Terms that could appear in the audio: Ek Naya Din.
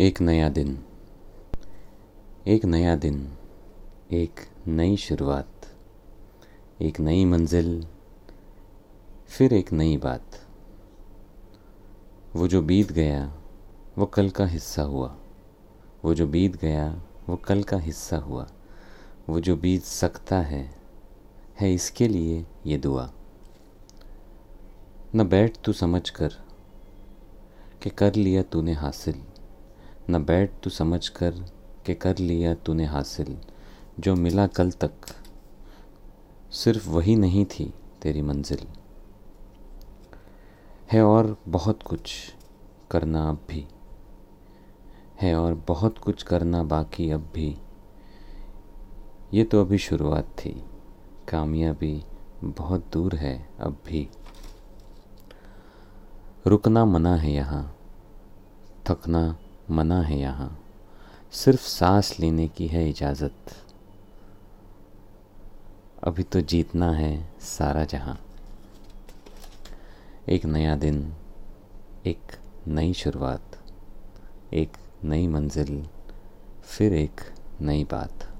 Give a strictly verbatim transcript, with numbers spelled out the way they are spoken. एक नया दिन, एक नया दिन, एक नई शुरुआत, एक नई मंजिल, फिर एक नई बात। वो जो बीत गया वो कल का हिस्सा हुआ, वो जो बीत गया वो कल का हिस्सा हुआ, वो जो बीत सकता है है इसके लिए ये दुआ। न बैठ तू समझ कर कि कर लिया तूने हासिल, न बैठ तू समझ कर के कर लिया तूने हासिल, जो मिला कल तक सिर्फ वही नहीं थी तेरी मंजिल। है और बहुत कुछ करना अब भी, है और बहुत कुछ करना बाकी अब भी, ये तो अभी शुरुआत थी, कामयाबी बहुत दूर है अब भी। रुकना मना है यहाँ, थकना मना है यहाँ, सिर्फ सांस लेने की है इजाज़त, अभी तो जीतना है सारा जहां। एक नया दिन, एक नई शुरुआत, एक नई मंजिल, फिर एक नई बात।